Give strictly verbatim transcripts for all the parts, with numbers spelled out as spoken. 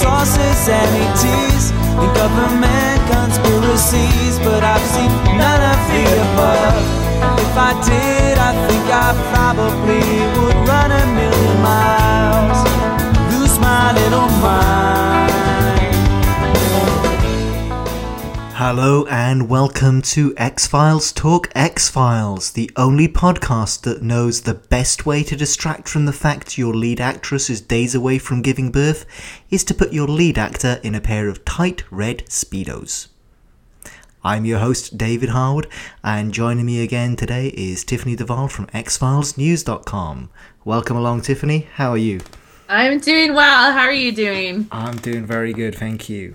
sources and E Ts and government conspiracies, but I've seen none of the above. If I did, I think I probably would run a million miles, lose my little mind. Hello and welcome to X-Files Talk X-Files, the only podcast that knows the best way to distract from the fact your lead actress is days away from giving birth is to put your lead actor in a pair of tight red Speedos. I'm your host, David Harwood, and joining me again today is Tiffany Duvall from X Files News dot com. Welcome along, Tiffany. How are you? I'm doing well. How are you doing? I'm doing very good, thank you.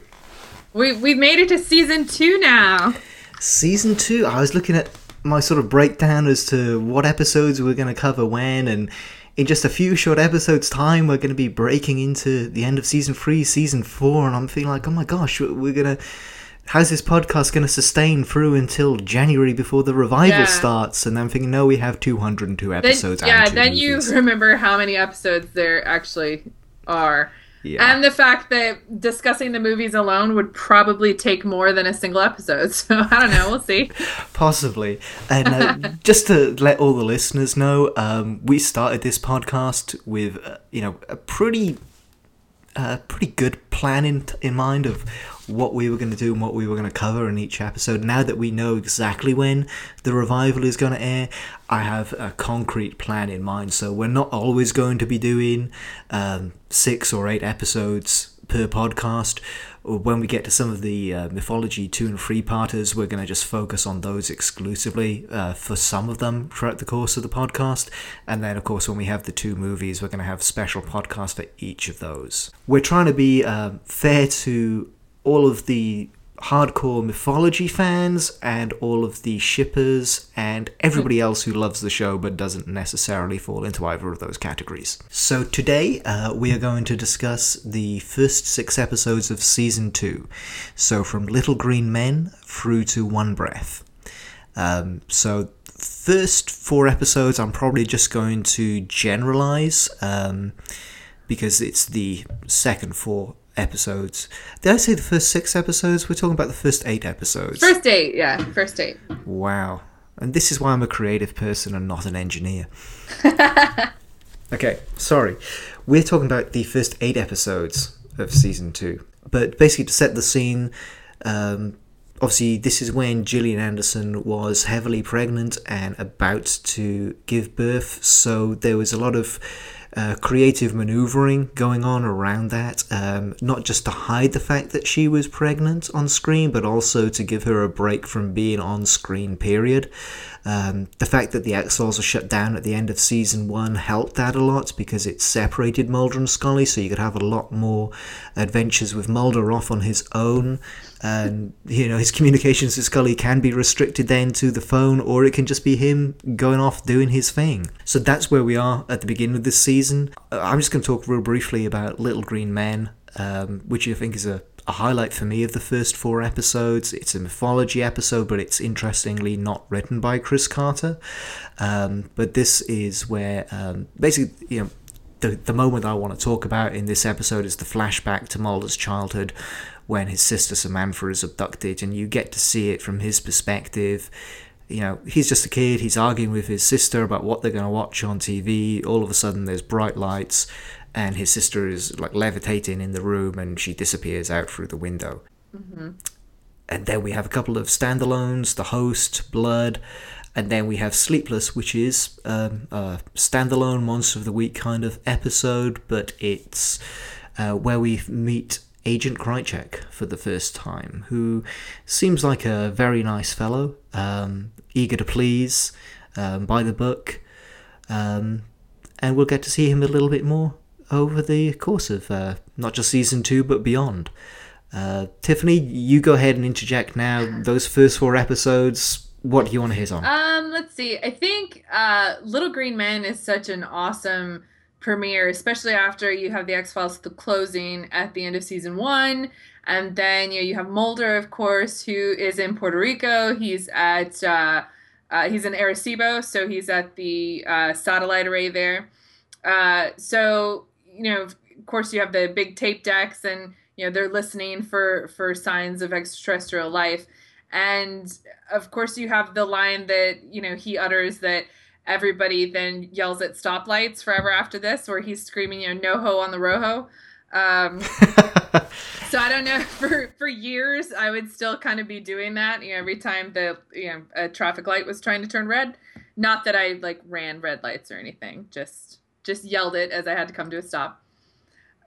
We, we've made it to season two now. Season two? I was looking at my sort of breakdown as to what episodes we're going to cover when, and in just a few short episodes' time, we're going to be breaking into the end of season three, season four, and I'm feeling like, oh my gosh, we're going to... how's this podcast going to sustain through until January before the revival yeah. starts? And I'm thinking, no, we have two hundred two episodes. Then, yeah, then movies. You remember how many episodes there actually are. Yeah. And the fact that discussing the movies alone would probably take more than a single episode. So I don't know. We'll see. Possibly. And uh, just to let all the listeners know, um, we started this podcast with, uh, you know, a pretty... a uh, pretty good plan in, in mind of what we were going to do and what we were going to cover in each episode. Now that we know exactly when the revival is going to air, I have a concrete plan in mind. So we're not always going to be doing um, six or eight episodes per podcast. When we get to some of the uh, mythology two and three parters, we're going to just focus on those exclusively uh, for some of them throughout the course of the podcast. And then, of course, when we have the two movies, we're going to have special podcasts for each of those. We're trying to be uh, fair to all of the hardcore mythology fans and all of the shippers and everybody else who loves the show but doesn't necessarily fall into either of those categories. So today uh, we are going to discuss the first six episodes of season two, so from Little Green Men through to One Breath. Um, so first four episodes I'm probably just going to generalize um, because it's the second four episodes. Did I say the first six episodes? We're talking about the first eight episodes. First eight, yeah. First eight. Wow. And this is why I'm a creative person and not an engineer. Okay, sorry. We're talking about the first eight episodes of season two. But basically to set the scene, um, obviously this is when Gillian Anderson was heavily pregnant and about to give birth. So there was a lot of Uh, creative maneuvering going on around that, um, not just to hide the fact that she was pregnant on screen, but also to give her a break from being on screen, period. Um, the fact that the X-Files were shut down at the end of season one helped that a lot because it separated Mulder and Scully, so you could have a lot more adventures with Mulder off on his own. And, you know, his communications with Scully can be restricted then to the phone, or it can just be him going off doing his thing. So that's where we are at the beginning of this season. I'm just going to talk real briefly about Little Green Men, um, which I think is a, a highlight for me of the first four episodes. It's a mythology episode, but it's interestingly not written by Chris Carter. Um, but this is where um, basically, you know, the, the moment I want to talk about in this episode is the flashback to Mulder's childhood, when his sister Samantha is abducted, and you get to see it from his perspective. You know, he's just a kid, he's arguing with his sister about what they're going to watch on T V, all of a sudden there's bright lights, and his sister is like levitating in the room, and she disappears out through the window. Mm-hmm. And then we have a couple of standalones, The Host, Blood, and then we have Sleepless, which is um, a standalone Monster of the Week kind of episode, but it's uh, where we meet Agent Krycek for the first time, who seems like a very nice fellow, um, eager to please, um, by the book, um, and we'll get to see him a little bit more over the course of uh, not just season two but beyond. Uh, Tiffany, you go ahead and interject now. Those first four episodes, what do you want to hit on? Um, let's see. I think uh, Little Green Men is such an awesome premiere, especially after you have the X-Files the closing at the end of season one, and then you know, you have Mulder, of course, who is in Puerto Rico. He's at uh, uh, he's in Arecibo, so he's at the uh, satellite array there. Uh, so you know, of course, you have the big tape decks, and you know they're listening for for signs of extraterrestrial life. And of course, you have the line that you know he utters that everybody then yells at stoplights forever after this, where he's screaming, you know, "No ho on the rojo." Um, so I don't know. For for years, I would still kind of be doing that. You know, every time the you know a traffic light was trying to turn red. Not that I like ran red lights or anything. Just just yelled it as I had to come to a stop.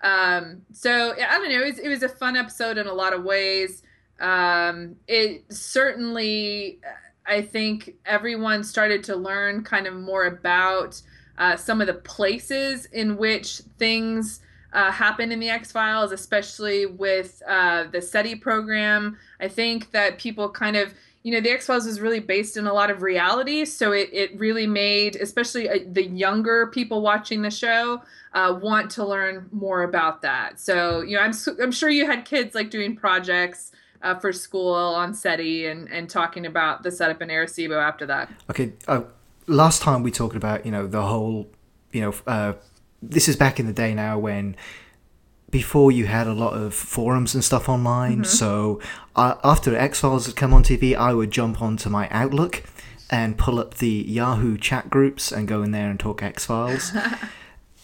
Um, so I don't know. It was, it was a fun episode in a lot of ways. Um, it certainly, I think everyone started to learn kind of more about uh, some of the places in which things uh, happen in the X-Files, especially with uh, the SETI program. I think that people kind of, you know, the X-Files was really based in a lot of reality. So it, it really made, especially uh, the younger people watching the show, uh, want to learn more about that. So, you know, I'm, I'm sure you had kids like doing projects Uh, for school on SETI and, and talking about the setup in Arecibo after that. Okay, uh, last time we talked about, you know, the whole, you know, uh, this is back in the day now when before you had a lot of forums and stuff online. Mm-hmm. So uh, after X-Files had come on T V, I would jump onto my Outlook and pull up the Yahoo chat groups and go in there and talk X-Files.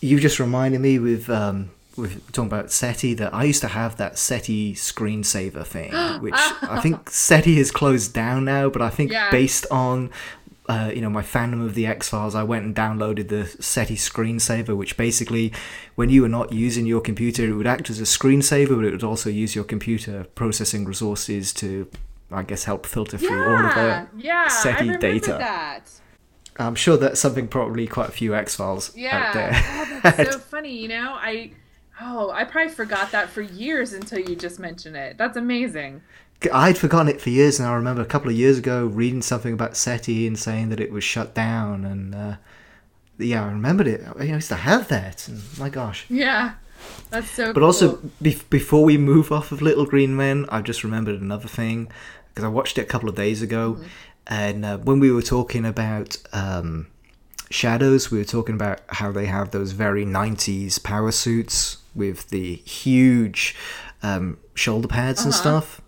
You just reminded me with... Um, we're talking about SETI, that I used to have that SETI screensaver thing, which I think SETI is closed down now, but I think yeah. based on uh, you know my fandom of the X-Files, I went and downloaded the SETI screensaver, which basically when you were not using your computer, it would act as a screensaver, but it would also use your computer processing resources to, I guess, help filter through yeah, all of the yeah, SETI data. That. I'm sure that's something probably quite a few X-Files yeah. out there. Yeah, oh, that's so funny, you know? I... Oh, I probably forgot that for years until you just mentioned it. That's amazing. I'd forgotten it for years, and I remember a couple of years ago reading something about SETI and saying that it was shut down. And uh, yeah, I remembered it. I used to have that. And my gosh. Yeah, that's so cool. But also, be- before we move off of Little Green Men, I've just remembered another thing because I watched it a couple of days ago. Mm-hmm. And uh, when we were talking about... Um, Shadows, we were talking about how they have those very nineties power suits with the huge um, shoulder pads uh-huh. and stuff.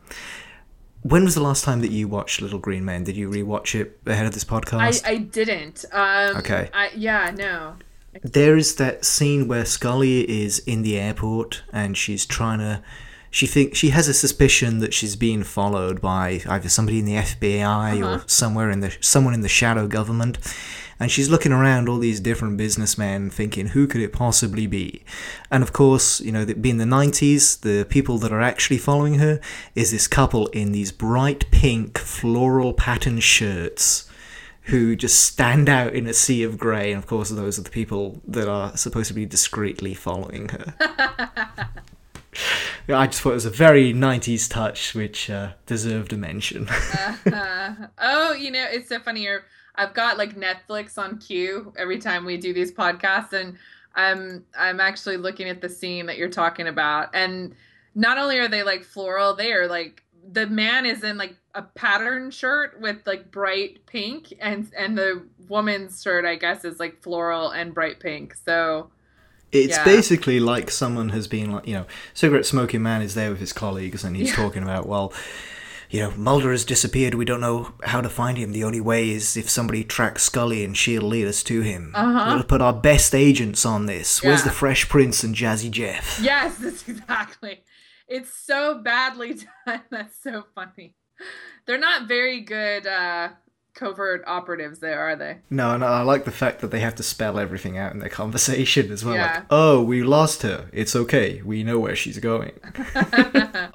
When was the last time that you watched Little Green Men? Did you rewatch it ahead of this podcast? I, I didn't. Um, okay. I, yeah, no. There is that scene where Scully is in the airport and she's trying to... She thinks she has a suspicion that she's being followed by either somebody in the F B I uh-huh. or somewhere in the someone in the shadow government, and she's looking around all these different businessmen, thinking, "Who could it possibly be?" And of course, you know, that being the nineties, the people that are actually following her is this couple in these bright pink floral pattern shirts, who just stand out in a sea of grey. And of course, those are the people that are supposed to be discreetly following her. I just thought it was a very nineties touch, which uh, deserved a mention. uh, oh, you know, it's so funny. I've got like Netflix on cue every time we do these podcasts, and I'm I'm actually looking at the scene that you're talking about. And not only are they like floral, they are like the man is in like a pattern shirt with like bright pink, and and the woman's shirt, I guess, is like floral and bright pink. So. It's yeah. basically like someone has been like, you know, Cigarette Smoking Man is there with his colleagues and he's yeah. talking about, well, you know, Mulder has disappeared. We don't know how to find him. The only way is if somebody tracks Scully and she'll lead us to him. Uh-huh. We'll put our best agents on this. Yeah. Where's the Fresh Prince and Jazzy Jeff? Yes, that's exactly. It's so badly done. That's so funny. They're not very good... Uh... covert operatives there, are they? No, no, I like the fact that they have to spell everything out in their conversation as well. Yeah. Like, oh, we lost her. It's okay. We know where she's going.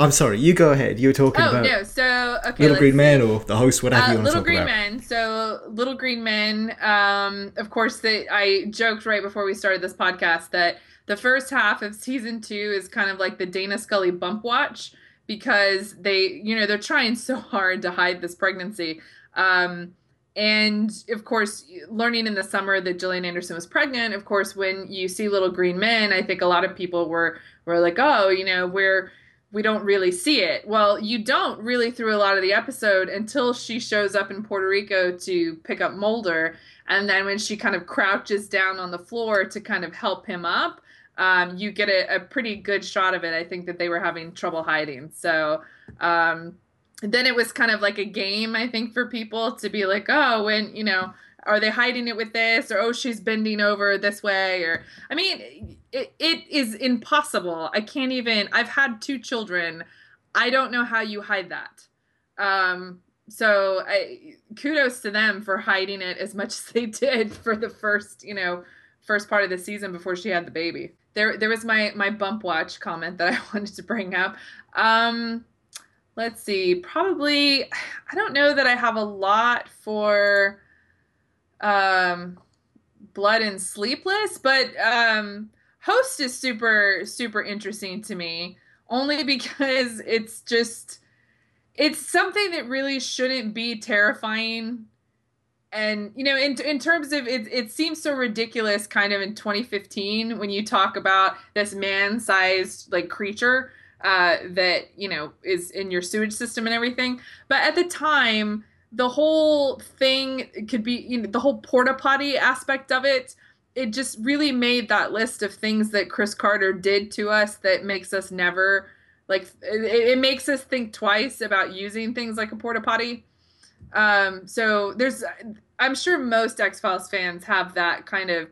I'm sorry, you go ahead. You were talking oh, about no. so, okay, Little Green see. Men or The Host, whatever uh, you want Little to talk Green about. Little Green Men. So Little Green Men, um, of course, they, I joked right before we started this podcast that the first half of season two is kind of like the Dana Scully bump watch because they, you know, they're trying so hard to hide this pregnancy. Um, and of course, learning in the summer that Gillian Anderson was pregnant, of course, when you see Little Green Men, I think a lot of people were, were like, oh, you know, we're, we don't really see it. Well, you don't really through a lot of the episode until she shows up in Puerto Rico to pick up Mulder. And then when she kind of crouches down on the floor to kind of help him up, um, you get a, a pretty good shot of it. I think that they were having trouble hiding. So um, then it was kind of like a game, I think, for people to be like, oh, when, you know, are they hiding it with this? Or, oh, she's bending over this way. Or, I mean, it, it is impossible. I can't even, I've had two children. I don't know how you hide that. Um, so I, kudos to them for hiding it as much as they did for the first, you know, first part of the season before she had the baby. There, there was my, my bump watch comment that I wanted to bring up. Um, let's see, probably, I don't know that I have a lot for, um, Blood and Sleepless, but, um, Host is super, super interesting to me only because it's just, it's something that really shouldn't be terrifying. And, you know, in in terms of it, it seems so ridiculous kind of in twenty fifteen when you talk about this man-sized, like, creature uh, that, you know, is in your sewage system and everything. But at the time, the whole thing could be, you know, the whole porta potty aspect of it, it just really made that list of things that Chris Carter did to us that makes us never, like, it, it makes us think twice about using things like a porta potty. Um, so there's, I'm sure most X-Files fans have that kind of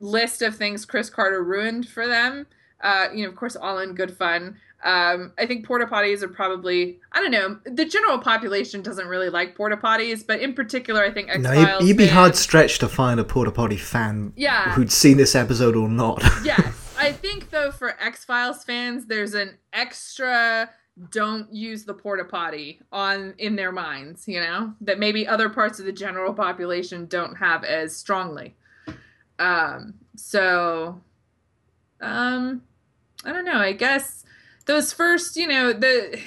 list of things Chris Carter ruined for them. Uh, you know, of course, all in good fun. Um, I think porta potties are probably, I don't know, the general population doesn't really like porta potties, but in particular, I think X-Files no, you'd, you'd be hard stretched to find a porta potty fan yeah. who'd seen this episode or not. Yes. I think though for X-Files fans, there's an extra don't use the porta potty on in their minds, you know, that maybe other parts of the general population don't have as strongly. Um, so, um, I don't know, I guess those first, you know, the,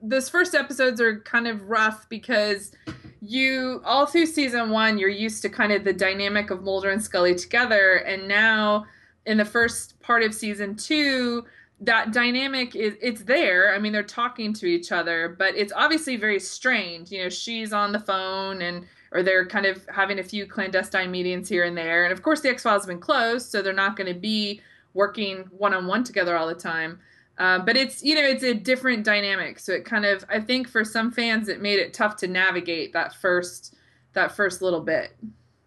those first episodes are kind of rough because you all through season one, you're used to kind of the dynamic of Mulder and Scully together. And now in the first part of season two, that dynamic is it's there. I mean, they're talking to each other, but it's obviously very strained. You know, she's on the phone and, or they're kind of having a few clandestine meetings here and there. And of course the X-Files have been closed, so they're not going to be working one-on-one together all the time. Uh, but it's, you know, it's a different dynamic. So it kind of, I think for some fans, it made it tough to navigate that first, that first little bit.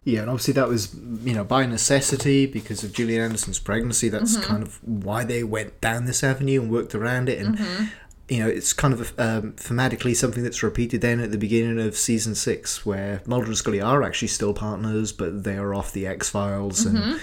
Yeah, and obviously that was, you know, by necessity because of Gillian Anderson's pregnancy. That's mm-hmm. kind of why they went down this avenue and worked around it. And, mm-hmm. you know, it's kind of um, thematically something that's repeated then at the beginning of season six where Mulder and Scully are actually still partners, but they are off the X-Files. Mm-hmm. And,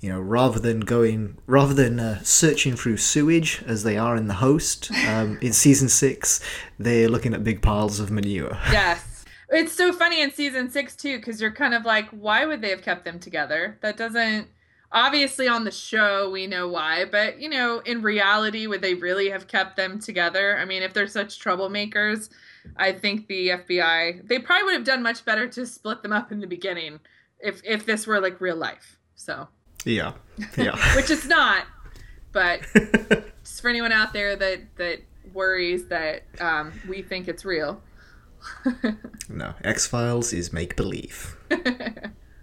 you know, rather than going, rather than uh, searching through sewage as they are in The Host, um, in season six, they're looking at big piles of manure. Yes. It's so funny in season six, too, because you're kind of like, why would they have kept them together? That doesn't, obviously on the show, we know why. But, you know, in reality, would they really have kept them together? I mean, if they're such troublemakers, I think the F B I, they probably would have done much better to split them up in the beginning if, if this were like real life. So, yeah, yeah, which it's not. But just for anyone out there that, that worries that um, we think it's real. No, X-Files is make-believe.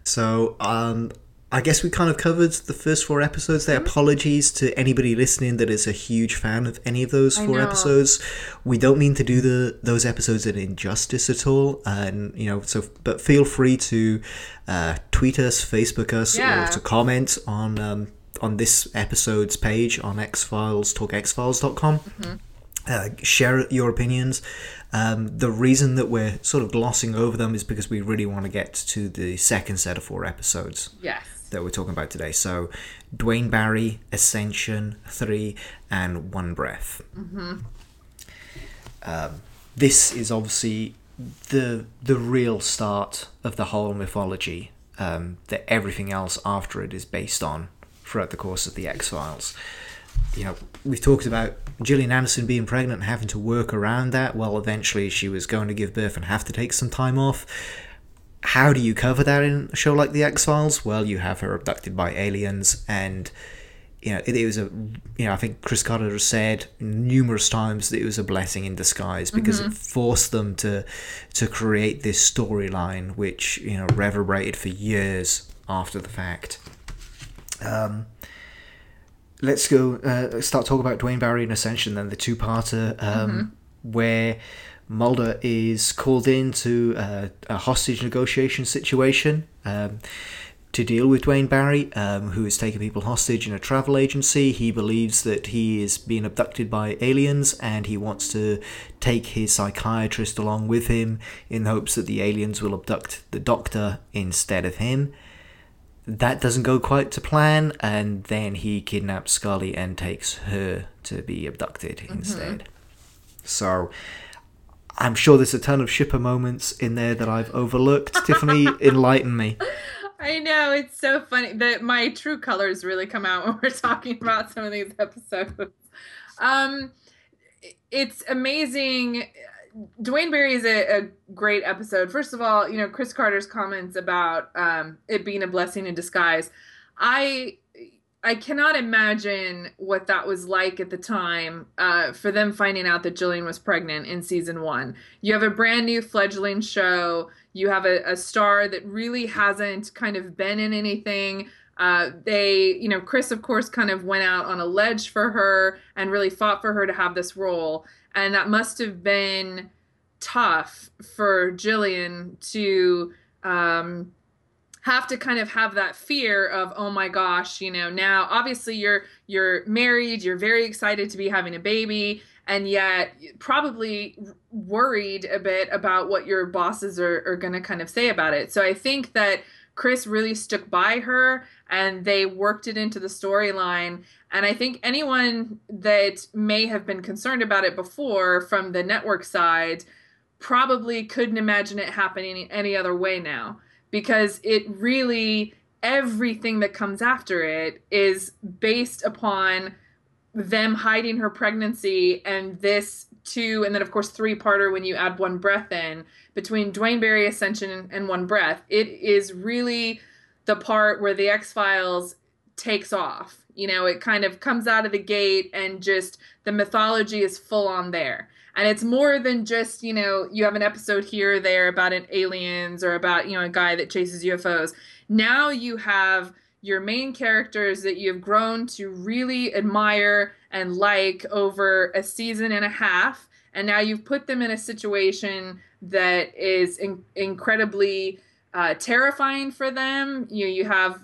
So, um, I guess we kind of covered the first four episodes there. Mm-hmm. Apologies to anybody listening that is a huge fan of any of those four episodes. We don't mean to do the those episodes an injustice at all, and you know, so but feel free to uh, tweet us, Facebook us, yeah. or to comment on um, on this episode's page on X-Files, talk x files dot com. Mm-hmm. Uh, share your opinions. Um, the reason that we're sort of glossing over them is because we really want to get to the second set of four episodes yes. that we're talking about today. So, Duane Barry, Ascension three, and One Breath. Mm-hmm. Um, this is obviously the the real start of the whole mythology um, that everything else after it is based on throughout the course of the X-Files. You know, we've talked about Gillian Anderson being pregnant and having to work around that. Well, eventually she was going to give birth and have to take some time off. How do you cover that in a show like The X-Files? Well, you have her abducted by aliens, and you know it, it was a you know I think Chris Carter has said numerous times that it was a blessing in disguise because mm-hmm. it forced them to to create this storyline, which you know reverberated for years after the fact. Um. let's go uh, start talking about Duane Barry and Ascension then, the two-parter um, mm-hmm. where Mulder is called in to uh, a hostage negotiation situation um, to deal with Duane Barry, um, who is taking people hostage in a travel agency. He believes that he is being abducted by aliens, and he wants to take his psychiatrist along with him in the hopes that the aliens will abduct the doctor instead of him. That doesn't go quite to plan, and then he kidnaps Scully and takes her to be abducted mm-hmm. instead. So I'm sure there's a ton of shipper moments in there that I've overlooked. Tiffany, enlighten me. I know, it's so funny that my true colors really come out when we're talking about some of these episodes. Um, it's amazing. Duane Barry is a, a great episode. First of all, you know, Chris Carter's comments about um, it being a blessing in disguise. I I cannot imagine what that was like at the time uh, for them finding out that Gillian was pregnant in season one. You have a brand new fledgling show. You have a, a star that really hasn't kind of been in anything. Uh, they, you know, Chris, of course, kind of went out on a ledge for her and really fought for her to have this role. And that must have been tough for Gillian to um, have to kind of have that fear of, oh my gosh, you know, now obviously you're you're married, you're very excited to be having a baby, and yet probably worried a bit about what your bosses are, are going to kind of say about it. So I think that Chris really stuck by her, and they worked it into the storyline. And I think anyone that may have been concerned about it before from the network side probably couldn't imagine it happening any other way now, because it really, everything that comes after it is based upon them hiding her pregnancy and this two, and then of course three-parter when you add One Breath in, between Duane Barry, Ascension, and One Breath. It is really the part where the X-Files takes off. You know, it kind of comes out of the gate and just the mythology is full on there. And it's more than just, you know, you have an episode here or there about an aliens or about, you know, a guy that chases U F Os. Now you have your main characters that you've grown to really admire and like over a season and a half. And now you've put them in a situation that is in- incredibly uh, terrifying for them. You, you have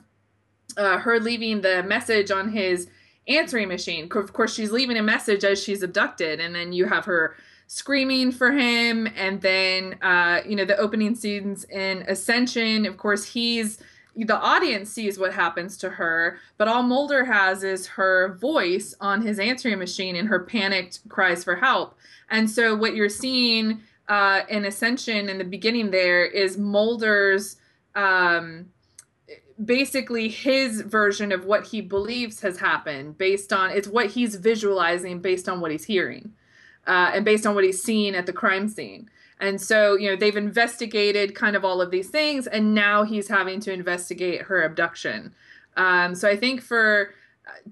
Uh, her leaving the message on his answering machine. Of course, she's leaving a message as she's abducted, and then you have her screaming for him, and then, uh, you know, the opening scenes in Ascension. Of course, he's, the audience sees what happens to her, but all Mulder has is her voice on his answering machine and her panicked cries for help. And so what you're seeing uh, in Ascension in the beginning there is Mulder's um basically his version of what he believes has happened based on, it's what he's visualizing based on what he's hearing uh, and based on what he's seeing at the crime scene. And so, you know, they've investigated kind of all of these things, and now he's having to investigate her abduction. Um, so I think for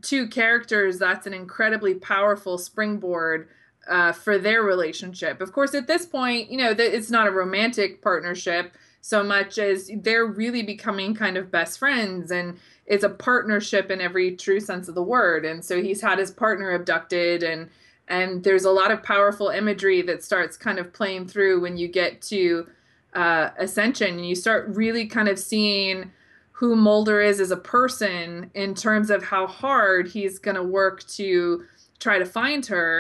two characters, that's an incredibly powerful springboard uh, for their relationship. Of course, at this point, you know, th- it's not a romantic partnership so much as they're really becoming kind of best friends, and it's a partnership in every true sense of the word. And so he's had his partner abducted, and and there's a lot of powerful imagery that starts kind of playing through when you get to uh, Ascension, and you start really kind of seeing who Mulder is as a person in terms of how hard he's going to work to try to find her.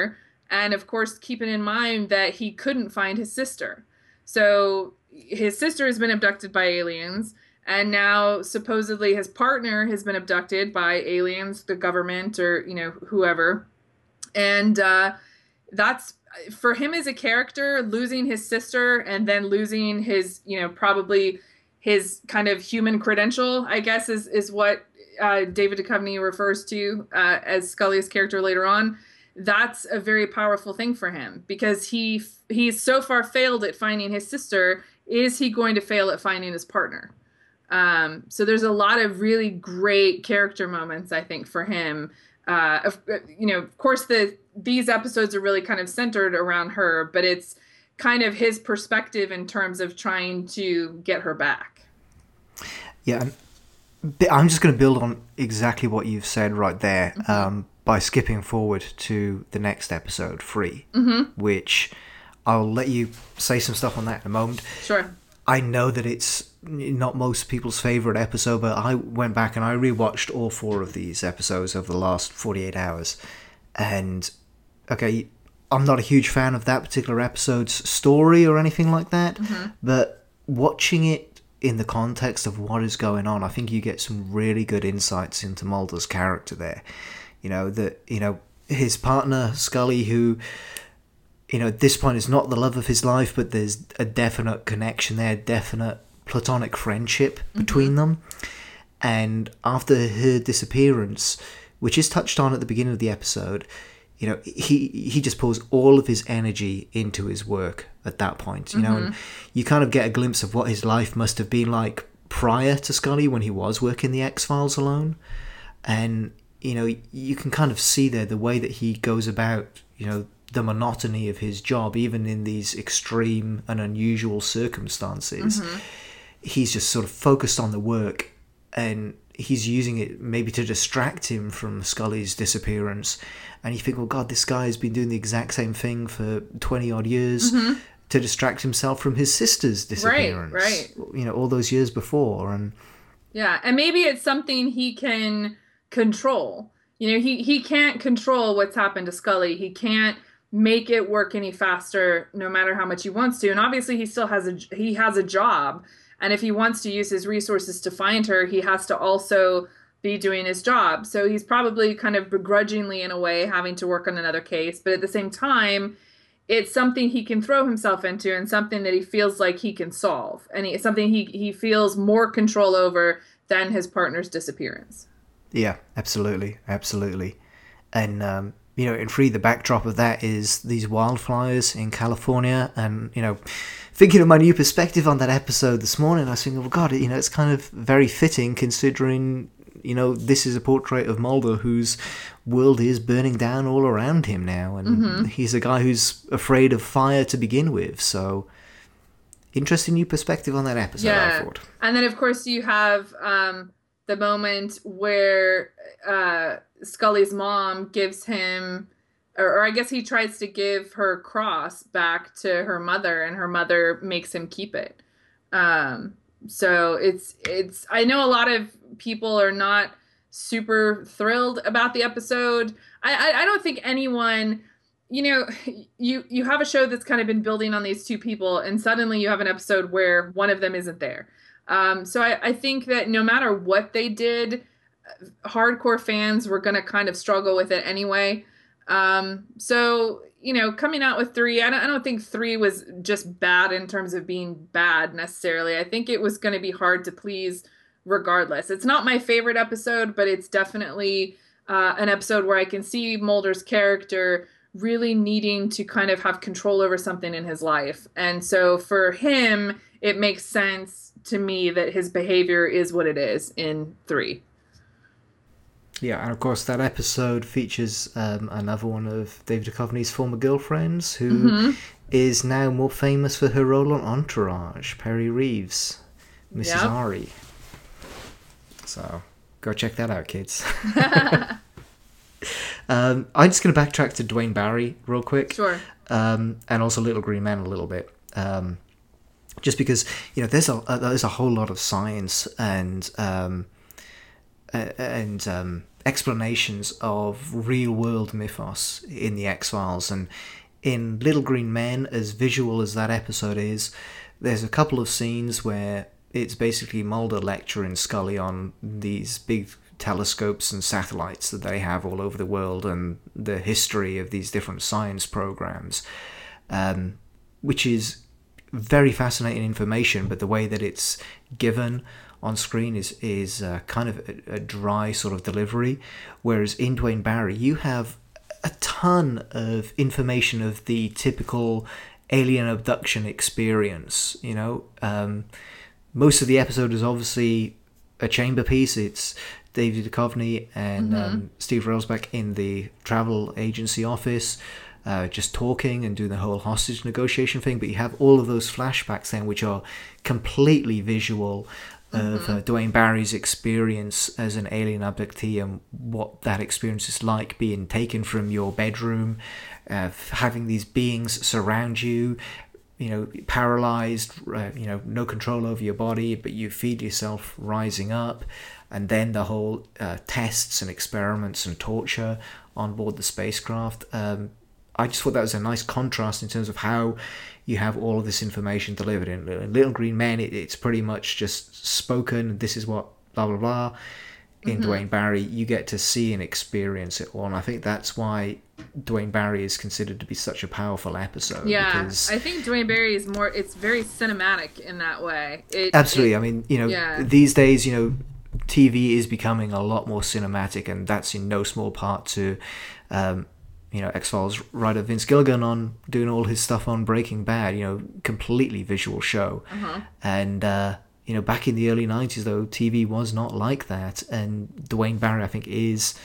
And of course, keeping in mind that he couldn't find his sister. So his sister has been abducted by aliens, and now supposedly his partner has been abducted by aliens, the government, or, you know, whoever. And uh, that's, for him as a character, losing his sister and then losing his, you know, probably his kind of human credential, I guess, is, is what uh, David Duchovny refers to uh, as Scully's character later on. That's a very powerful thing for him, because he he's so far failed at finding his sister. Is he going to fail at finding his partner? Um, so there's a lot of really great character moments, I think, for him. Uh, of, you know, of course, the these episodes are really kind of centered around her, but it's kind of his perspective in terms of trying to get her back. Yeah, I'm just going to build on exactly what you've said right there, mm-hmm. um, by skipping forward to the next episode, Free, mm-hmm. which I'll let you say some stuff on that in a moment. Sure. I know that it's not most people's favourite episode, but I went back and I rewatched all four of these episodes over the last forty-eight hours. And, okay, I'm not a huge fan of that particular episode's story or anything like that, mm-hmm. but watching it in the context of what is going on, I think you get some really good insights into Mulder's character there. You know, that, you know, his partner, Scully, who, you know, at this point is not the love of his life, but there's a definite connection there, definite platonic friendship mm-hmm. between them. And after her disappearance, which is touched on at the beginning of the episode, you know, he he just pours all of his energy into his work at that point, you mm-hmm. know, and you kind of get a glimpse of what his life must have been like prior to Scully when he was working the X-Files alone. And, you know, you can kind of see there the way that he goes about, you know, the monotony of his job, even in these extreme and unusual circumstances. Mm-hmm. He's just sort of focused on the work, and he's using it maybe to distract him from Scully's disappearance. And you think, well, God, this guy has been doing the exact same thing for twenty odd years mm-hmm. to distract himself from his sister's disappearance. Right, right. You know, all those years before. And yeah, and maybe it's something he can control. You know, he, he can't control what's happened to Scully. He can't make it work any faster, no matter how much he wants to. And obviously he still has a, he has a job. And if he wants to use his resources to find her, he has to also be doing his job. So he's probably kind of begrudgingly, in a way, having to work on another case. But at the same time, it's something he can throw himself into and something that he feels like he can solve. And it's something he, he feels more control over than his partner's disappearance. Yeah, absolutely. Absolutely. And, um, you know, in Free, the backdrop of that is these wildfires in California. And, you know, thinking of my new perspective on that episode this morning, I was thinking, well, God, you know, it's kind of very fitting considering, you know, this is a portrait of Mulder whose world is burning down all around him now. And mm-hmm. he's a guy who's afraid of fire to begin with. So interesting new perspective on that episode, yeah. I thought. And then, of course, you have um, the moment where uh, Scully's mom gives him, or, or I guess he tries to give her cross back to her mother, and her mother makes him keep it. Um, so it's, it's, I know a lot of people are not super thrilled about the episode. I, I, I don't think anyone, you know, you, you have a show that's kind of been building on these two people, and suddenly you have an episode where one of them isn't there. Um, so I, I think that no matter what they did, hardcore fans were going to kind of struggle with it anyway. Um, so, you know, coming out with three, I don't, I don't think three was just bad in terms of being bad necessarily. I think it was going to be hard to please regardless. It's not my favorite episode, but it's definitely uh, an episode where I can see Mulder's character really needing to kind of have control over something in his life. And so for him, it makes sense to me that his behavior is what it is in three. Yeah, and of course that episode features um, another one of David Duchovny's former girlfriends, who mm-hmm. is now more famous for her role on Entourage, Perry Reeves, Missus Yep. Ari. So, go check that out, kids. um, I'm just going to backtrack to Duane Barry real quick. Sure. Um, and also Little Green Man a little bit. Um, just because, you know, there's a, uh, there's a whole lot of science and... Um, Uh, and um, explanations of real-world mythos in the X-Files. And in Little Green Men, as visual as that episode is, there's a couple of scenes where it's basically Mulder lecturing Scully on these big telescopes and satellites that they have all over the world and the history of these different science programs, um, which is very fascinating information, but the way that it's given on screen is is uh, kind of a, a dry sort of delivery, whereas in Duane Barry you have a ton of information of the typical alien abduction experience. You know, um, most of the episode is obviously a chamber piece. It's David Duchovny and mm-hmm. um, Steve Railsback in the travel agency office, Uh, just talking and doing the whole hostage negotiation thing, but you have all of those flashbacks then, which are completely visual mm-hmm. of uh, Duane Barry's experience as an alien abductee and what that experience is like, being taken from your bedroom, uh, having these beings surround you, you know, paralyzed, uh, you know, no control over your body, but you feed yourself rising up. And then the whole uh, tests and experiments and torture on board the spacecraft. Um, I just thought that was a nice contrast in terms of how you have all of this information delivered. In, in Little Green Men, it, it's pretty much just spoken, this is what blah, blah, blah. In mm-hmm. Duane Barry, you get to see and experience it all. And I think that's why Duane Barry is considered to be such a powerful episode. Yeah, because I think Duane Barry is more, it's very cinematic in that way. It, absolutely. It, I mean, you know, yeah. these days, you know, T V is becoming a lot more cinematic, and that's in no small part to, um, you know, X-Files writer Vince Gilligan on doing all his stuff on Breaking Bad, you know, completely visual show. Uh-huh. And, uh, you know, back in the early nineties, though, T V was not like that. And Duane Barry, I think, is,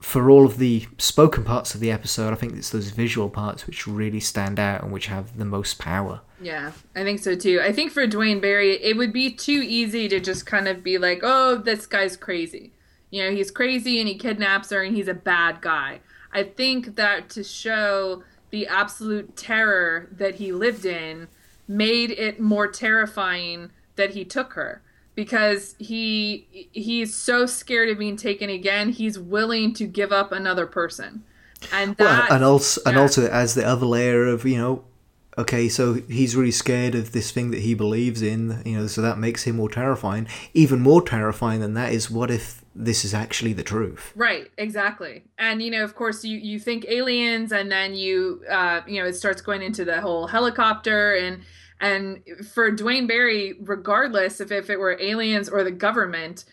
for all of the spoken parts of the episode, I think it's those visual parts which really stand out and which have the most power. Yeah, I think so too. I think for Duane Barry, it would be too easy to just kind of be like, oh, this guy's crazy. You know, he's crazy and he kidnaps her and he's a bad guy. I think that to show the absolute terror that he lived in made it more terrifying that he took her. Because he he's so scared of being taken again, he's willing to give up another person. And that, well, and also yeah. and also as the other layer of, you know, okay, so he's really scared of this thing that he believes in, you know, so that makes him more terrifying. Even more terrifying than that is, what if this is actually the truth? Right, exactly. And, you know, of course, you, you think aliens, and then you, uh, you know, it starts going into the whole helicopter and... And for Duane Barry, regardless if, if it were aliens or the government,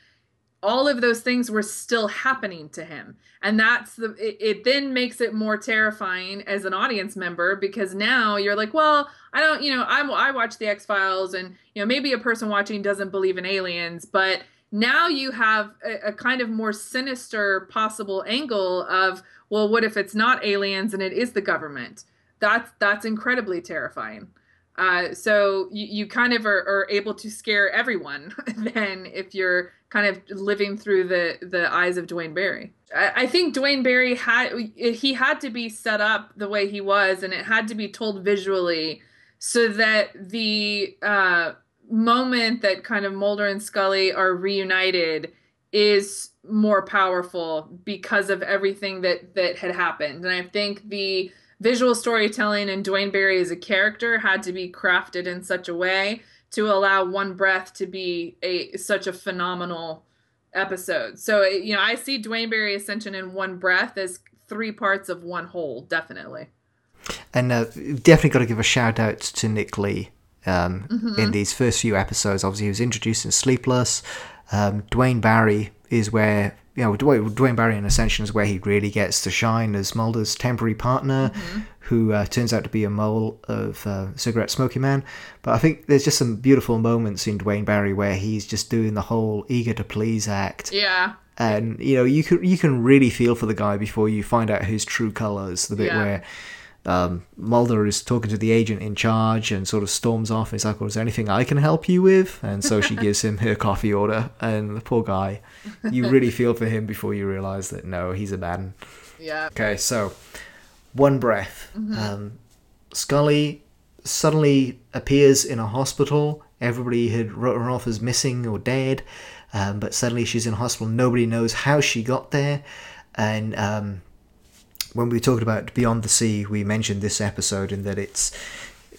all of those things were still happening to him. And that's the it, it then makes it more terrifying as an audience member, because now you're like, well, I don't, you know, I'm, I watch the X-Files, and, you know, maybe a person watching doesn't believe in aliens, but now you have a, a kind of more sinister possible angle of, well, what if it's not aliens and it is the government? That's, that's incredibly terrifying. Uh, so you, you kind of are, are able to scare everyone then if you're kind of living through the, the eyes of Duane Barry. I, I think Duane Barry had, he had to be set up the way he was, and it had to be told visually so that the uh, moment that kind of Mulder and Scully are reunited is more powerful because of everything that, that had happened. And I think the visual storytelling and Duane Barry as a character had to be crafted in such a way to allow One Breath to be a such a phenomenal episode. So, you know, I see Duane Barry Ascension and One Breath as three parts of one whole, definitely. And uh, definitely got to give a shout out to Nick Lee um, mm-hmm. in these first few episodes. Obviously, he was introduced in Sleepless. Um, Duane Barry is where... You know, du- Duane Barry in Ascension is where he really gets to shine as Mulder's temporary partner, mm-hmm. who uh, turns out to be a mole of uh, Cigarette Smoking Man. But I think there's just some beautiful moments in Duane Barry where he's just doing the whole eager to please act. Yeah. And, you know, you can, you can really feel for the guy before you find out his true colours. The bit yeah. where um, Mulder is talking to the agent in charge and sort of storms off. And he's like, well, is there anything I can help you with? And so she gives him her coffee order. And the poor guy... You really feel for him before you realize that, no, he's a man. Yeah. Okay, so One Breath. Mm-hmm. Um, Scully suddenly appears in a hospital. Everybody had wrote her off as missing or dead, um, but suddenly she's in a hospital. Nobody knows how she got there. And um, when we talked about Beyond the Sea, we mentioned this episode in that it's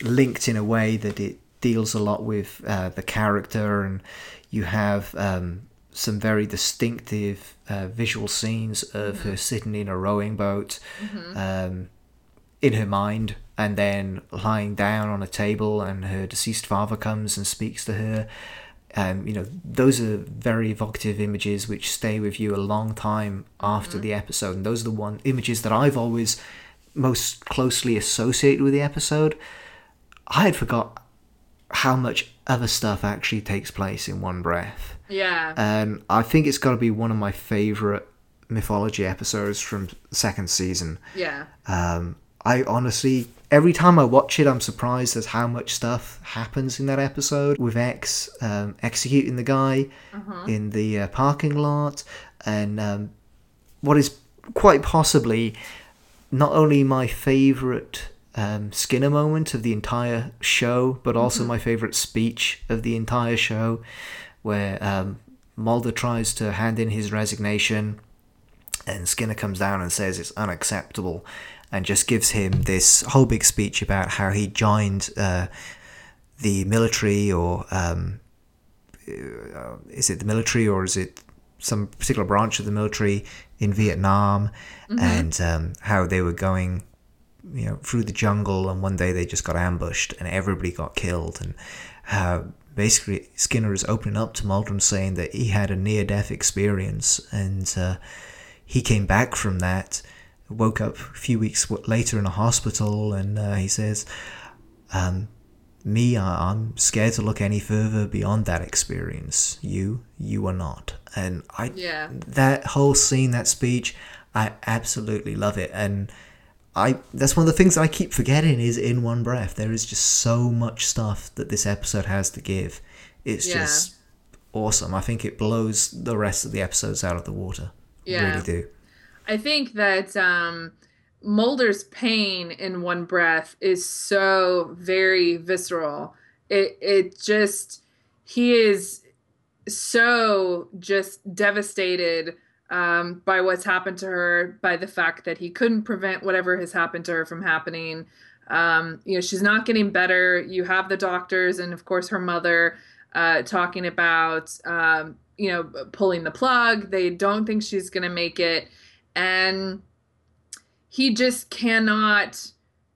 linked in a way that it deals a lot with uh, the character, and you have... Um, some very distinctive uh, visual scenes of mm-hmm. her sitting in a rowing boat mm-hmm. um, in her mind, and then lying down on a table, and her deceased father comes and speaks to her. Um, you know, those are very evocative images which stay with you a long time after mm-hmm. the episode. And those are the one images that I've always most closely associated with the episode. I had forgot how much other stuff actually takes place in One Breath. Yeah. Um, I think it's got to be one of my favourite mythology episodes from second season. Yeah. Um, I honestly every time I watch it, I'm surprised at how much stuff happens in that episode, with X um, executing the guy uh-huh. in the uh, parking lot, and um, what is quite possibly not only my favourite um, Skinner moment of the entire show, but also mm-hmm. my favourite speech of the entire show, where um, Mulder tries to hand in his resignation, and Skinner comes down and says it's unacceptable, and just gives him this whole big speech about how he joined uh, the military, or um, is it the military, or is it some particular branch of the military in Vietnam, mm-hmm. and um, how they were going, you know, through the jungle, and one day they just got ambushed and everybody got killed, and uh, basically Skinner is opening up to Mulder and saying that he had a near-death experience, and uh, he came back from that, woke up a few weeks later in a hospital, and uh, he says, um, me, I, I'm scared to look any further beyond that experience. You, you are not. And I, yeah. that whole scene, that speech, I absolutely love it. And I, that's one of the things I keep forgetting is in One Breath, there is just so much stuff that this episode has to give. It's yeah. just awesome. I think it blows the rest of the episodes out of the water. Yeah. I really do. I think that um, Mulder's pain in One Breath is so very visceral. It it just, he is so just devastated um, by what's happened to her, by the fact that he couldn't prevent whatever has happened to her from happening. Um, you know, she's not getting better. You have the doctors and, of course, her mother uh, talking about, um, you know, pulling the plug. They don't think she's going to make it. And he just cannot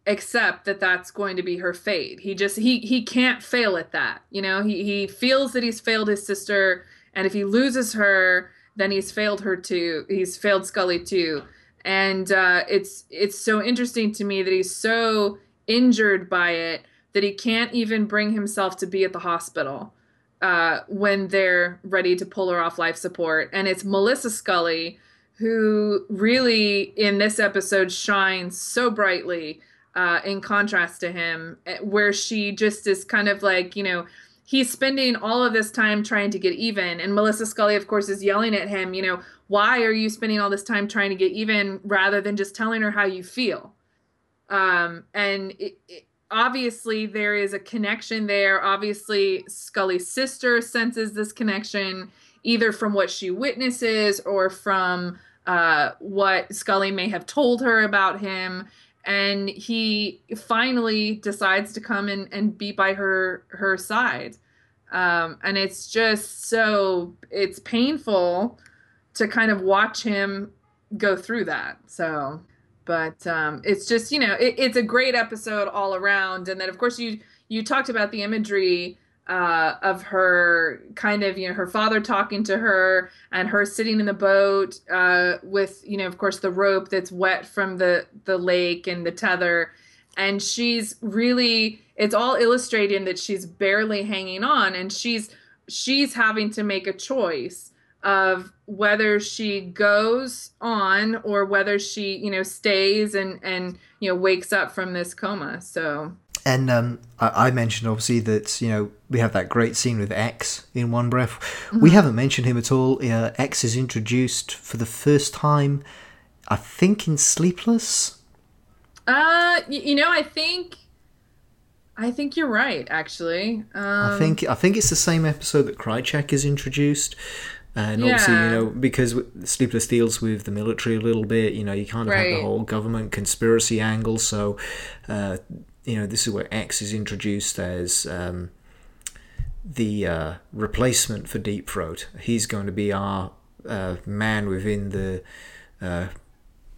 accept that that's going to be her fate. He just, he he can't fail at that. You know, he, he feels that he's failed his sister. And if he loses her, then he's failed her too. He's failed Scully too. And uh, it's it's so interesting to me that he's so injured by it that he can't even bring himself to be at the hospital uh, when they're ready to pull her off life support. And it's Melissa Scully who really in this episode shines so brightly uh, in contrast to him, where she just is kind of like, you know, he's spending all of this time trying to get even. And Melissa Scully, of course, is yelling at him, you know, why are you spending all this time trying to get even rather than just telling her how you feel? Um, and it, it, obviously there is a connection there. Obviously Scully's sister senses this connection, either from what she witnesses or from uh, what Scully may have told her about him. And he finally decides to come in and be by her her side. Um, and it's just so, it's painful to kind of watch him go through that. So, but um, it's just, you know, it, it's a great episode all around. And then, of course, you you talked about the imagery Uh, of her kind of, you know, her father talking to her and her sitting in the boat uh, with, you know, of course, the rope that's wet from the, the lake and the tether. And she's really, it's all illustrating that she's barely hanging on, and she's, she's having to make a choice of whether she goes on or whether she, you know, stays and, and, you know, wakes up from this coma. So And um, I mentioned, obviously, that, you know, we have that great scene with X in One Breath. Mm-hmm. We haven't mentioned him at all. Uh, X is introduced for the first time, I think, in Sleepless. Uh, you know, I think, I think you're right, actually. Um, I think I think it's the same episode that Krycek is introduced. And yeah. obviously, you know, because Sleepless deals with the military a little bit, you know, you kind of right. have the whole government conspiracy angle, so... Uh, you know, this is where X is introduced as um, the uh, replacement for Deep Throat. He's going to be our uh, man within the uh,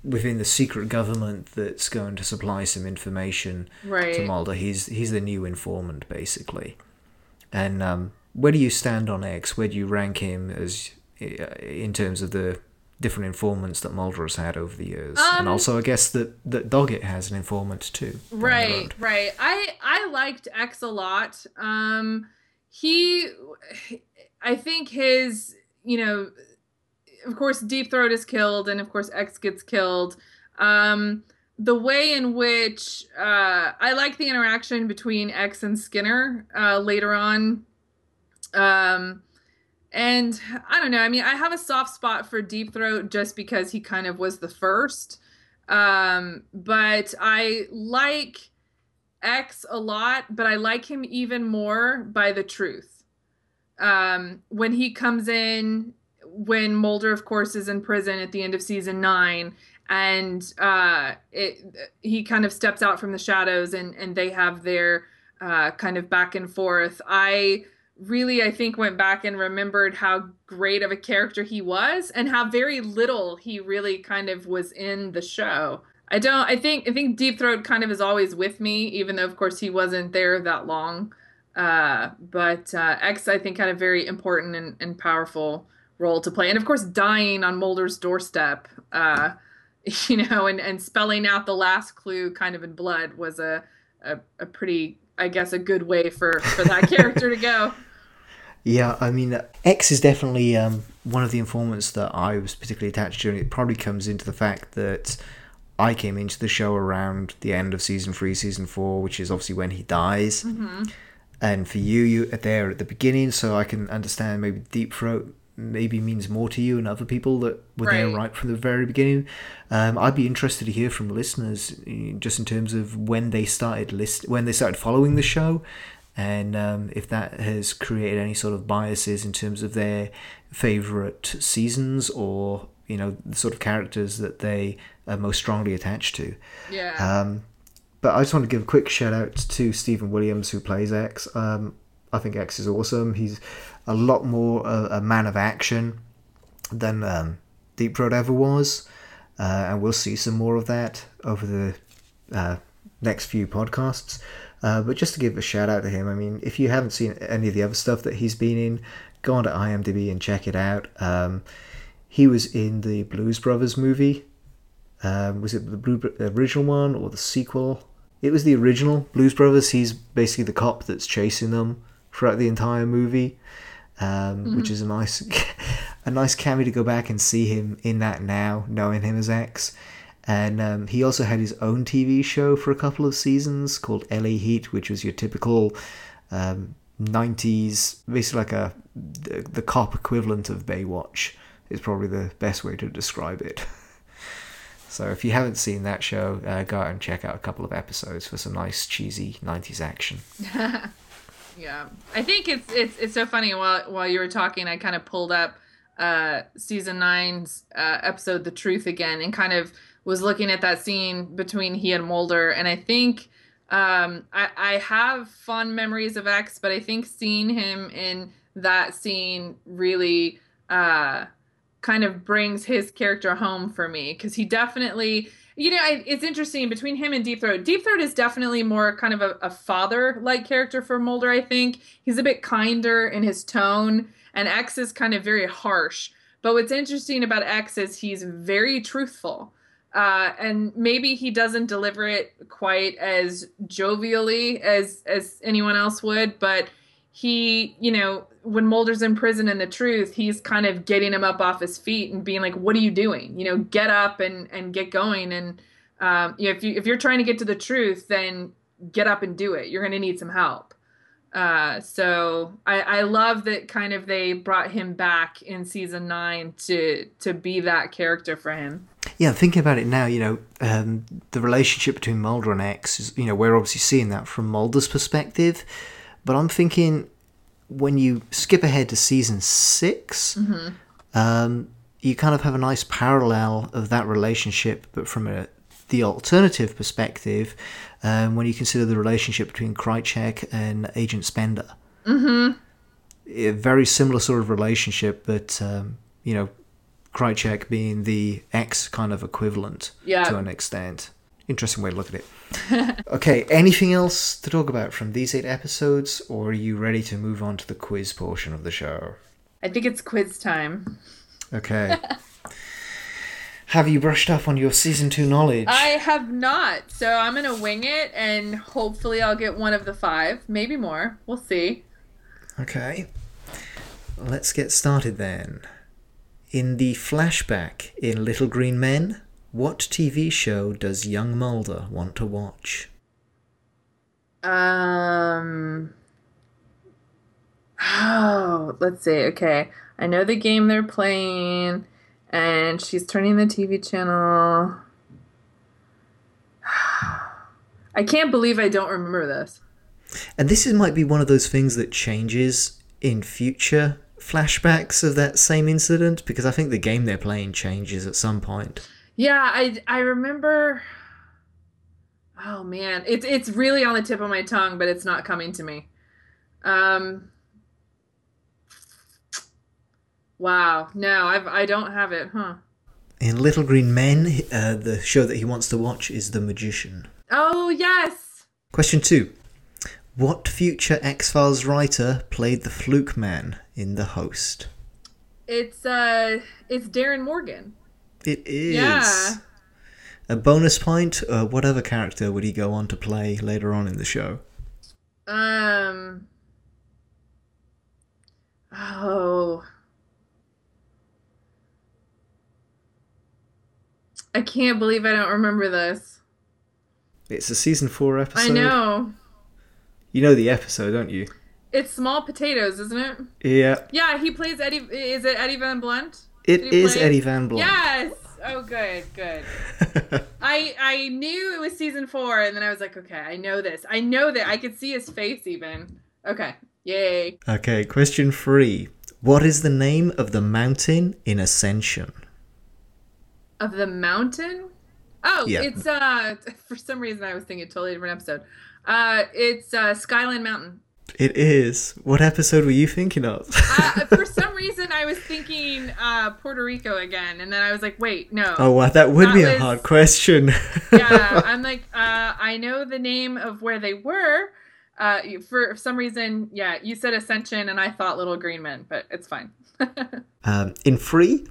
within the secret government that's going to supply some information right. to Mulder. He's he's the new informant, basically. And um, where do you stand on X? Where do you rank him as in terms of the different informants that Mulder has had over the years, um, and also I guess that that Doggett has an informant too. Right, right. I I liked X a lot. Um, he, I think his, you know, of course Deep Throat is killed, and of course X gets killed. Um, the way in which uh, I like the interaction between X and Skinner uh, later on. Um, and I don't know. I mean, I have a soft spot for Deep Throat just because he kind of was the first. Um, but I like X a lot, but I like him even more by the truth. Um, when he comes in, when Mulder, of course, is in prison at the end of season nine, and uh, it, he kind of steps out from the shadows, and, and they have their uh, kind of back and forth. I really, I think, went back and remembered how great of a character he was and how very little he really kind of was in the show. I don't, I think, I think Deep Throat kind of is always with me, even though, of course, he wasn't there that long. Uh, but uh, X, I think, had a very important and, and powerful role to play. And, of course, dying on Mulder's doorstep, uh, you know, and, and spelling out the last clue kind of in blood was a, a, a pretty, I guess, a good way for, for that character to go. Yeah, I mean, X is definitely um, one of the informants that I was particularly attached to, and it probably comes into the fact that I came into the show around the end of season three, season four, which is obviously when he dies. Mm-hmm. And for you, you are there at the beginning, so I can understand maybe Deep Throat maybe means more to you and other people that were right. there right from the very beginning. Um, I'd be interested to hear from listeners just in terms of when they started list when they started following the show, and um, if that has created any sort of biases in terms of their favourite seasons or, you know, the sort of characters that they are most strongly attached to. Yeah. Um, but I just want to give a quick shout out to Steven Williams, who plays X. Um, I think X is awesome. He's a lot more a, a man of action than um, Deep Throat ever was. Uh, and we'll see some more of that over the uh, next few podcasts. Uh, but just to give a shout out to him, I mean, if you haven't seen any of the other stuff that he's been in, go on to I M D B and check it out. Um, he was in the Blues Brothers movie. Um, was it the, Blue, the original one or the sequel? It was the original Blues Brothers. He's basically the cop that's chasing them throughout the entire movie, um, mm-hmm. which is a nice, a nice cameo to go back and see him in that now, knowing him as X. And um, he also had his own T V show for a couple of seasons called L A Heat, which was your typical um, nineties, basically like a the, the cop equivalent of Baywatch is probably the best way to describe it. So if you haven't seen that show, uh, go out and check out a couple of episodes for some nice cheesy nineties action. Yeah, I think it's it's it's so funny. While while you were talking, I kind of pulled up uh, season nine's uh, episode "The Truth" again, and kind of was looking at that scene between he and Mulder. And I think um, I, I have fond memories of X, but I think seeing him in that scene really Uh, kind of brings his character home for me, because he definitely, you know, I, it's interesting between him and Deep Throat. Deep Throat is definitely more kind of a, a father-like character for Mulder, I think. He's a bit kinder in his tone, and X is kind of very harsh. But what's interesting about X is he's very truthful, uh, and maybe he doesn't deliver it quite as jovially as as anyone else would, but he, you know, when Mulder's in prison and the truth, he's kind of getting him up off his feet and being like, what are you doing? You know, get up and, and get going. And um, you know, if, you, if you're trying to get to the truth, then get up and do it. You're going to need some help. Uh, so I, I love that kind of they brought him back in season nine to to be that character for him. Yeah, thinking about it now, you know, um, the relationship between Mulder and X is, you know, we're obviously seeing that from Mulder's perspective. But I'm thinking when you skip ahead to season six, mm-hmm. um, you kind of have a nice parallel of that relationship, but from a, the alternative perspective, um, when you consider the relationship between Krycek and Agent Spender. Mm-hmm. A very similar sort of relationship, but, um, you know, Krycek being the X kind of equivalent yeah. to an extent. Interesting way to look at it. Okay, anything else to talk about from these eight episodes, or are you ready to move on to the quiz portion of the show? I think it's quiz time. Okay. Have you brushed up on your season two knowledge? I have not, so I'm going to wing it, and hopefully I'll get one of the five, maybe more. We'll see. Okay. Let's get started then. In the flashback in Little Green Men, What T V show does young Mulder want to watch? Um... Oh, let's see. Okay. I know the game they're playing, and she's turning the T V channel. I can't believe I don't remember this. And this is, might be one of those things that changes in future flashbacks of that same incident, because I think the game they're playing changes at some point. Yeah, I, I remember... Oh, man. It's, it's really on the tip of my tongue, but it's not coming to me. Um... Wow. No, I've, I don't have it, huh? In Little Green Men, uh, the show that he wants to watch is The Magician. Oh, yes! Question two. What future X-Files writer played the Fluke Man in The Host? It's, uh, it's Darren Morgan. It is. Yeah. A bonus point, uh, what other character would he go on to play later on in the show? Um. Oh... I can't believe I don't remember this. It's a season four episode. I know. You know the episode, don't you? It's Small Potatoes, isn't it? Yeah. Yeah, he plays Eddie... Is it Eddie Van Blundht? It is play? Eddie Van Blundht. Yes! Oh, good, good. I I knew it was season four, and then I was like, okay, I know this. I know that. I could see his face even. Okay, yay. Okay, question three. What is the name of the mountain in Ascension? Of the mountain? Oh, yeah. It's, uh, for some reason I was thinking a totally different episode. Uh, it's, uh, Skyline Mountain. It is. What episode were you thinking of? uh, for some reason I was thinking, uh, Puerto Rico again, and then I was like, wait, no. Oh, wow, that would that be was... a hard question. Yeah, I'm like, uh, I know the name of where they were. Uh, for some reason, yeah, you said Ascension, and I thought Little Green Men, but it's fine. um, in free...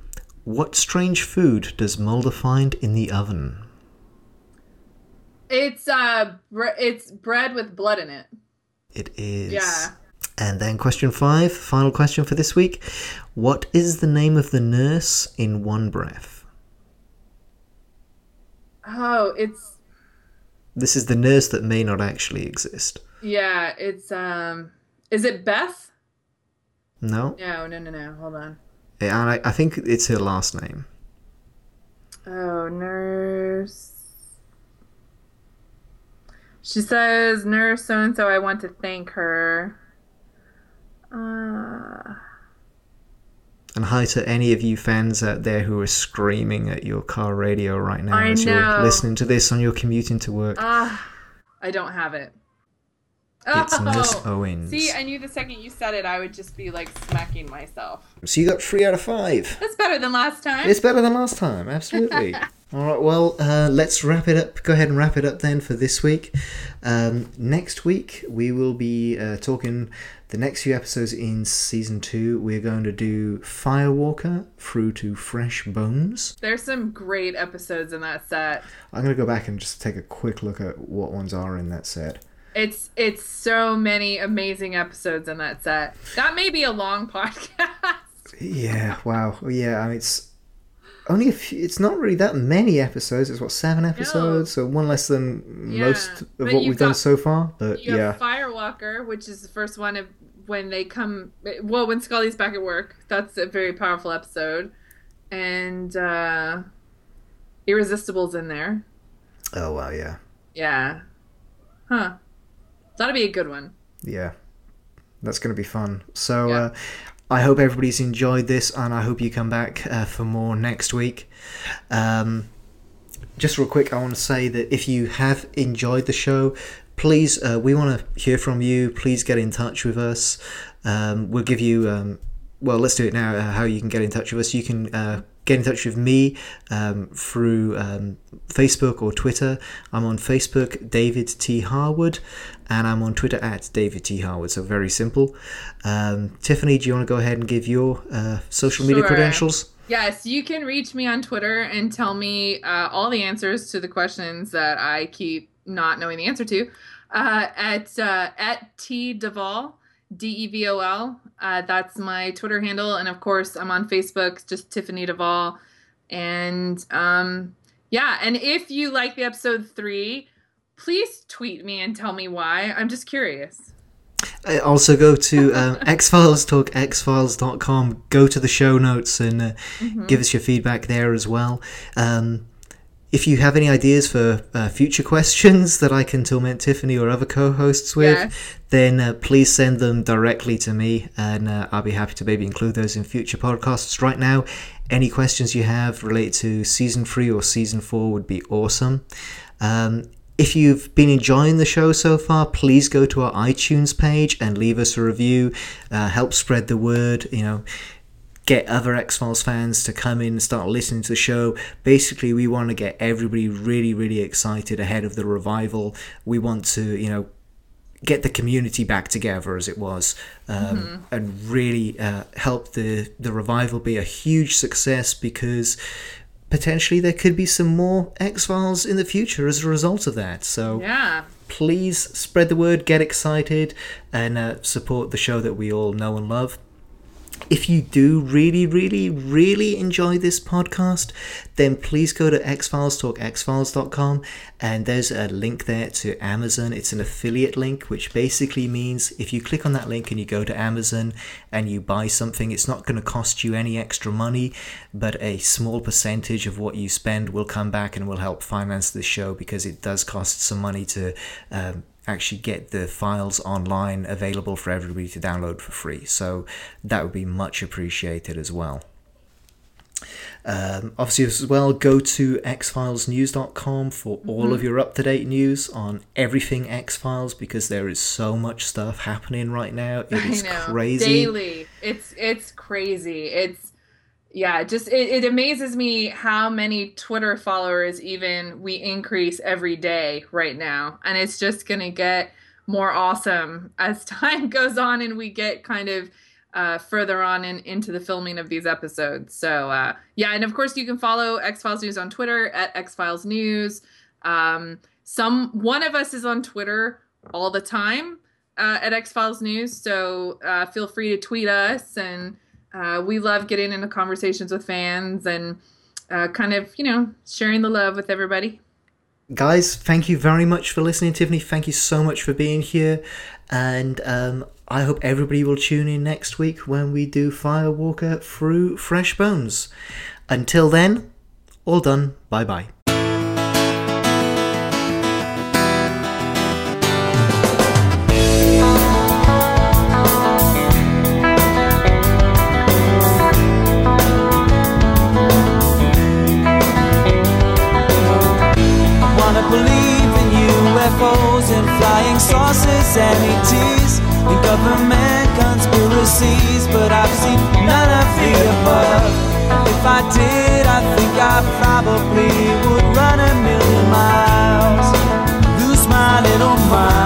What strange food does Mulder find in the oven? It's uh, bre- it's bread with blood in it. It is. Yeah. And then question five, final question for this week. What is the name of the nurse in One Breath? Oh, it's... This is the nurse that may not actually exist. Yeah, it's... um. Is it Beth? No. No, no, no, no. Hold on. And I, I think it's her last name. Oh, nurse. She says, "Nurse so-and-so, I want to thank her." Uh... And hi to any of you fans out there who are screaming at your car radio right now I as know. You're listening to this on your commute into work. Uh, I don't have it. It's Nurse oh, Owens. See, I knew the second you said it, I would just be, like, smacking myself. So you got three out of five. That's better than last time. It's better than last time, absolutely. All right, well, uh, let's wrap it up. Go ahead and wrap it up then for this week. Um, next week, we will be uh, talking the next few episodes in Season two. We're going to do Firewalker through to Fresh Bones. There's some great episodes in that set. I'm going to go back and just take a quick look at what ones are in that set. It's it's so many amazing episodes in that set. That may be a long podcast. Yeah, wow. Yeah, I mean, it's only a few, it's not really that many episodes. It's what, seven episodes? No. So one less than yeah. most of but what we've got, done so far. But you yeah. have Firewalker, which is the first one of when they come, well, when Scully's back at work. That's a very powerful episode. And uh, Irresistible's in there. Oh, wow, yeah. Yeah. Huh. That'll be a good one. Yeah. That's going to be fun. So yeah. uh, I hope everybody's enjoyed this, and I hope you come back uh, for more next week. Um, just real quick, I want to say that if you have enjoyed the show, please, uh, we want to hear from you. Please get in touch with us. Um, we'll give you, um, well, let's do it now, uh, how you can get in touch with us. You can... Uh, Get in touch with me um, through um, Facebook or Twitter. I'm on Facebook, David T. Harwood, and I'm on Twitter at David T. Harwood, so very simple. Um, Tiffany, do you want to go ahead and give your uh, social sure. media credentials? Yes, you can reach me on Twitter and tell me uh, all the answers to the questions that I keep not knowing the answer to uh, at, uh, at T. Duvall. D E V O L. Uh, that's my Twitter handle. And, of course, I'm on Facebook, just Tiffany Duvall. And um, Yeah, and if you like the episode three, please tweet me and tell me why. I'm just curious. I also go to uh, X-Files Talk, X Files dot com. Go to the show notes and uh, mm-hmm. give us your feedback there as well. Um, if you have any ideas for uh, future questions that I can torment Tiffany or other co-hosts with, yes. then uh, please send them directly to me, and uh, I'll be happy to maybe include those in future podcasts. Right now, any questions you have related to season three or season four would be awesome. Um, If you've been enjoying the show so far, please go to our iTunes page and leave us a review. Uh, help spread the word, you know, get other X-Files fans to come in and start listening to the show. Basically, we want to get everybody really, really excited ahead of the revival. We want to, you know, get the community back together as it was, um, mm-hmm. and really uh, help the, the revival be a huge success, because potentially there could be some more X-Files in the future as a result of that. So yeah. please spread the word, get excited, and uh, support the show that we all know and love. If you do really, really, really enjoy this podcast, then please go to X-Files Talk, X Files dot com, and there's a link there to Amazon. It's an affiliate link, which basically means if you click on that link and you go to Amazon and you buy something, it's not going to cost you any extra money, but a small percentage of what you spend will come back and will help finance this show, because it does cost some money to um, actually get the files online available for everybody to download for free. So that would be much appreciated as well. Um, obviously as well, go to x files news dot com for all mm-hmm. of your up-to-date news on everything X-Files, because there is so much stuff happening right now. It is crazy. Daily. It's it's crazy. It's yeah, just it, it amazes me how many Twitter followers even we increase every day right now. And it's just going to get more awesome as time goes on and we get kind of uh, further on in, into the filming of these episodes. So, uh, yeah, and of course you can follow X-Files News on Twitter at X-Files News. Um, some one of us is on Twitter all the time uh, at X-Files News. So uh, feel free to tweet us, and Uh, we love getting into conversations with fans and uh, kind of, you know, sharing the love with everybody. Guys, thank you very much for listening. Tiffany, thank you so much for being here. And um, I hope everybody will tune in next week when we do Firewalker through Fresh Bones. Until then, all done. Bye-bye. Sanities and government conspiracies, but I've seen none of the above. If I did, I think I probably would run a million miles, lose my little mind.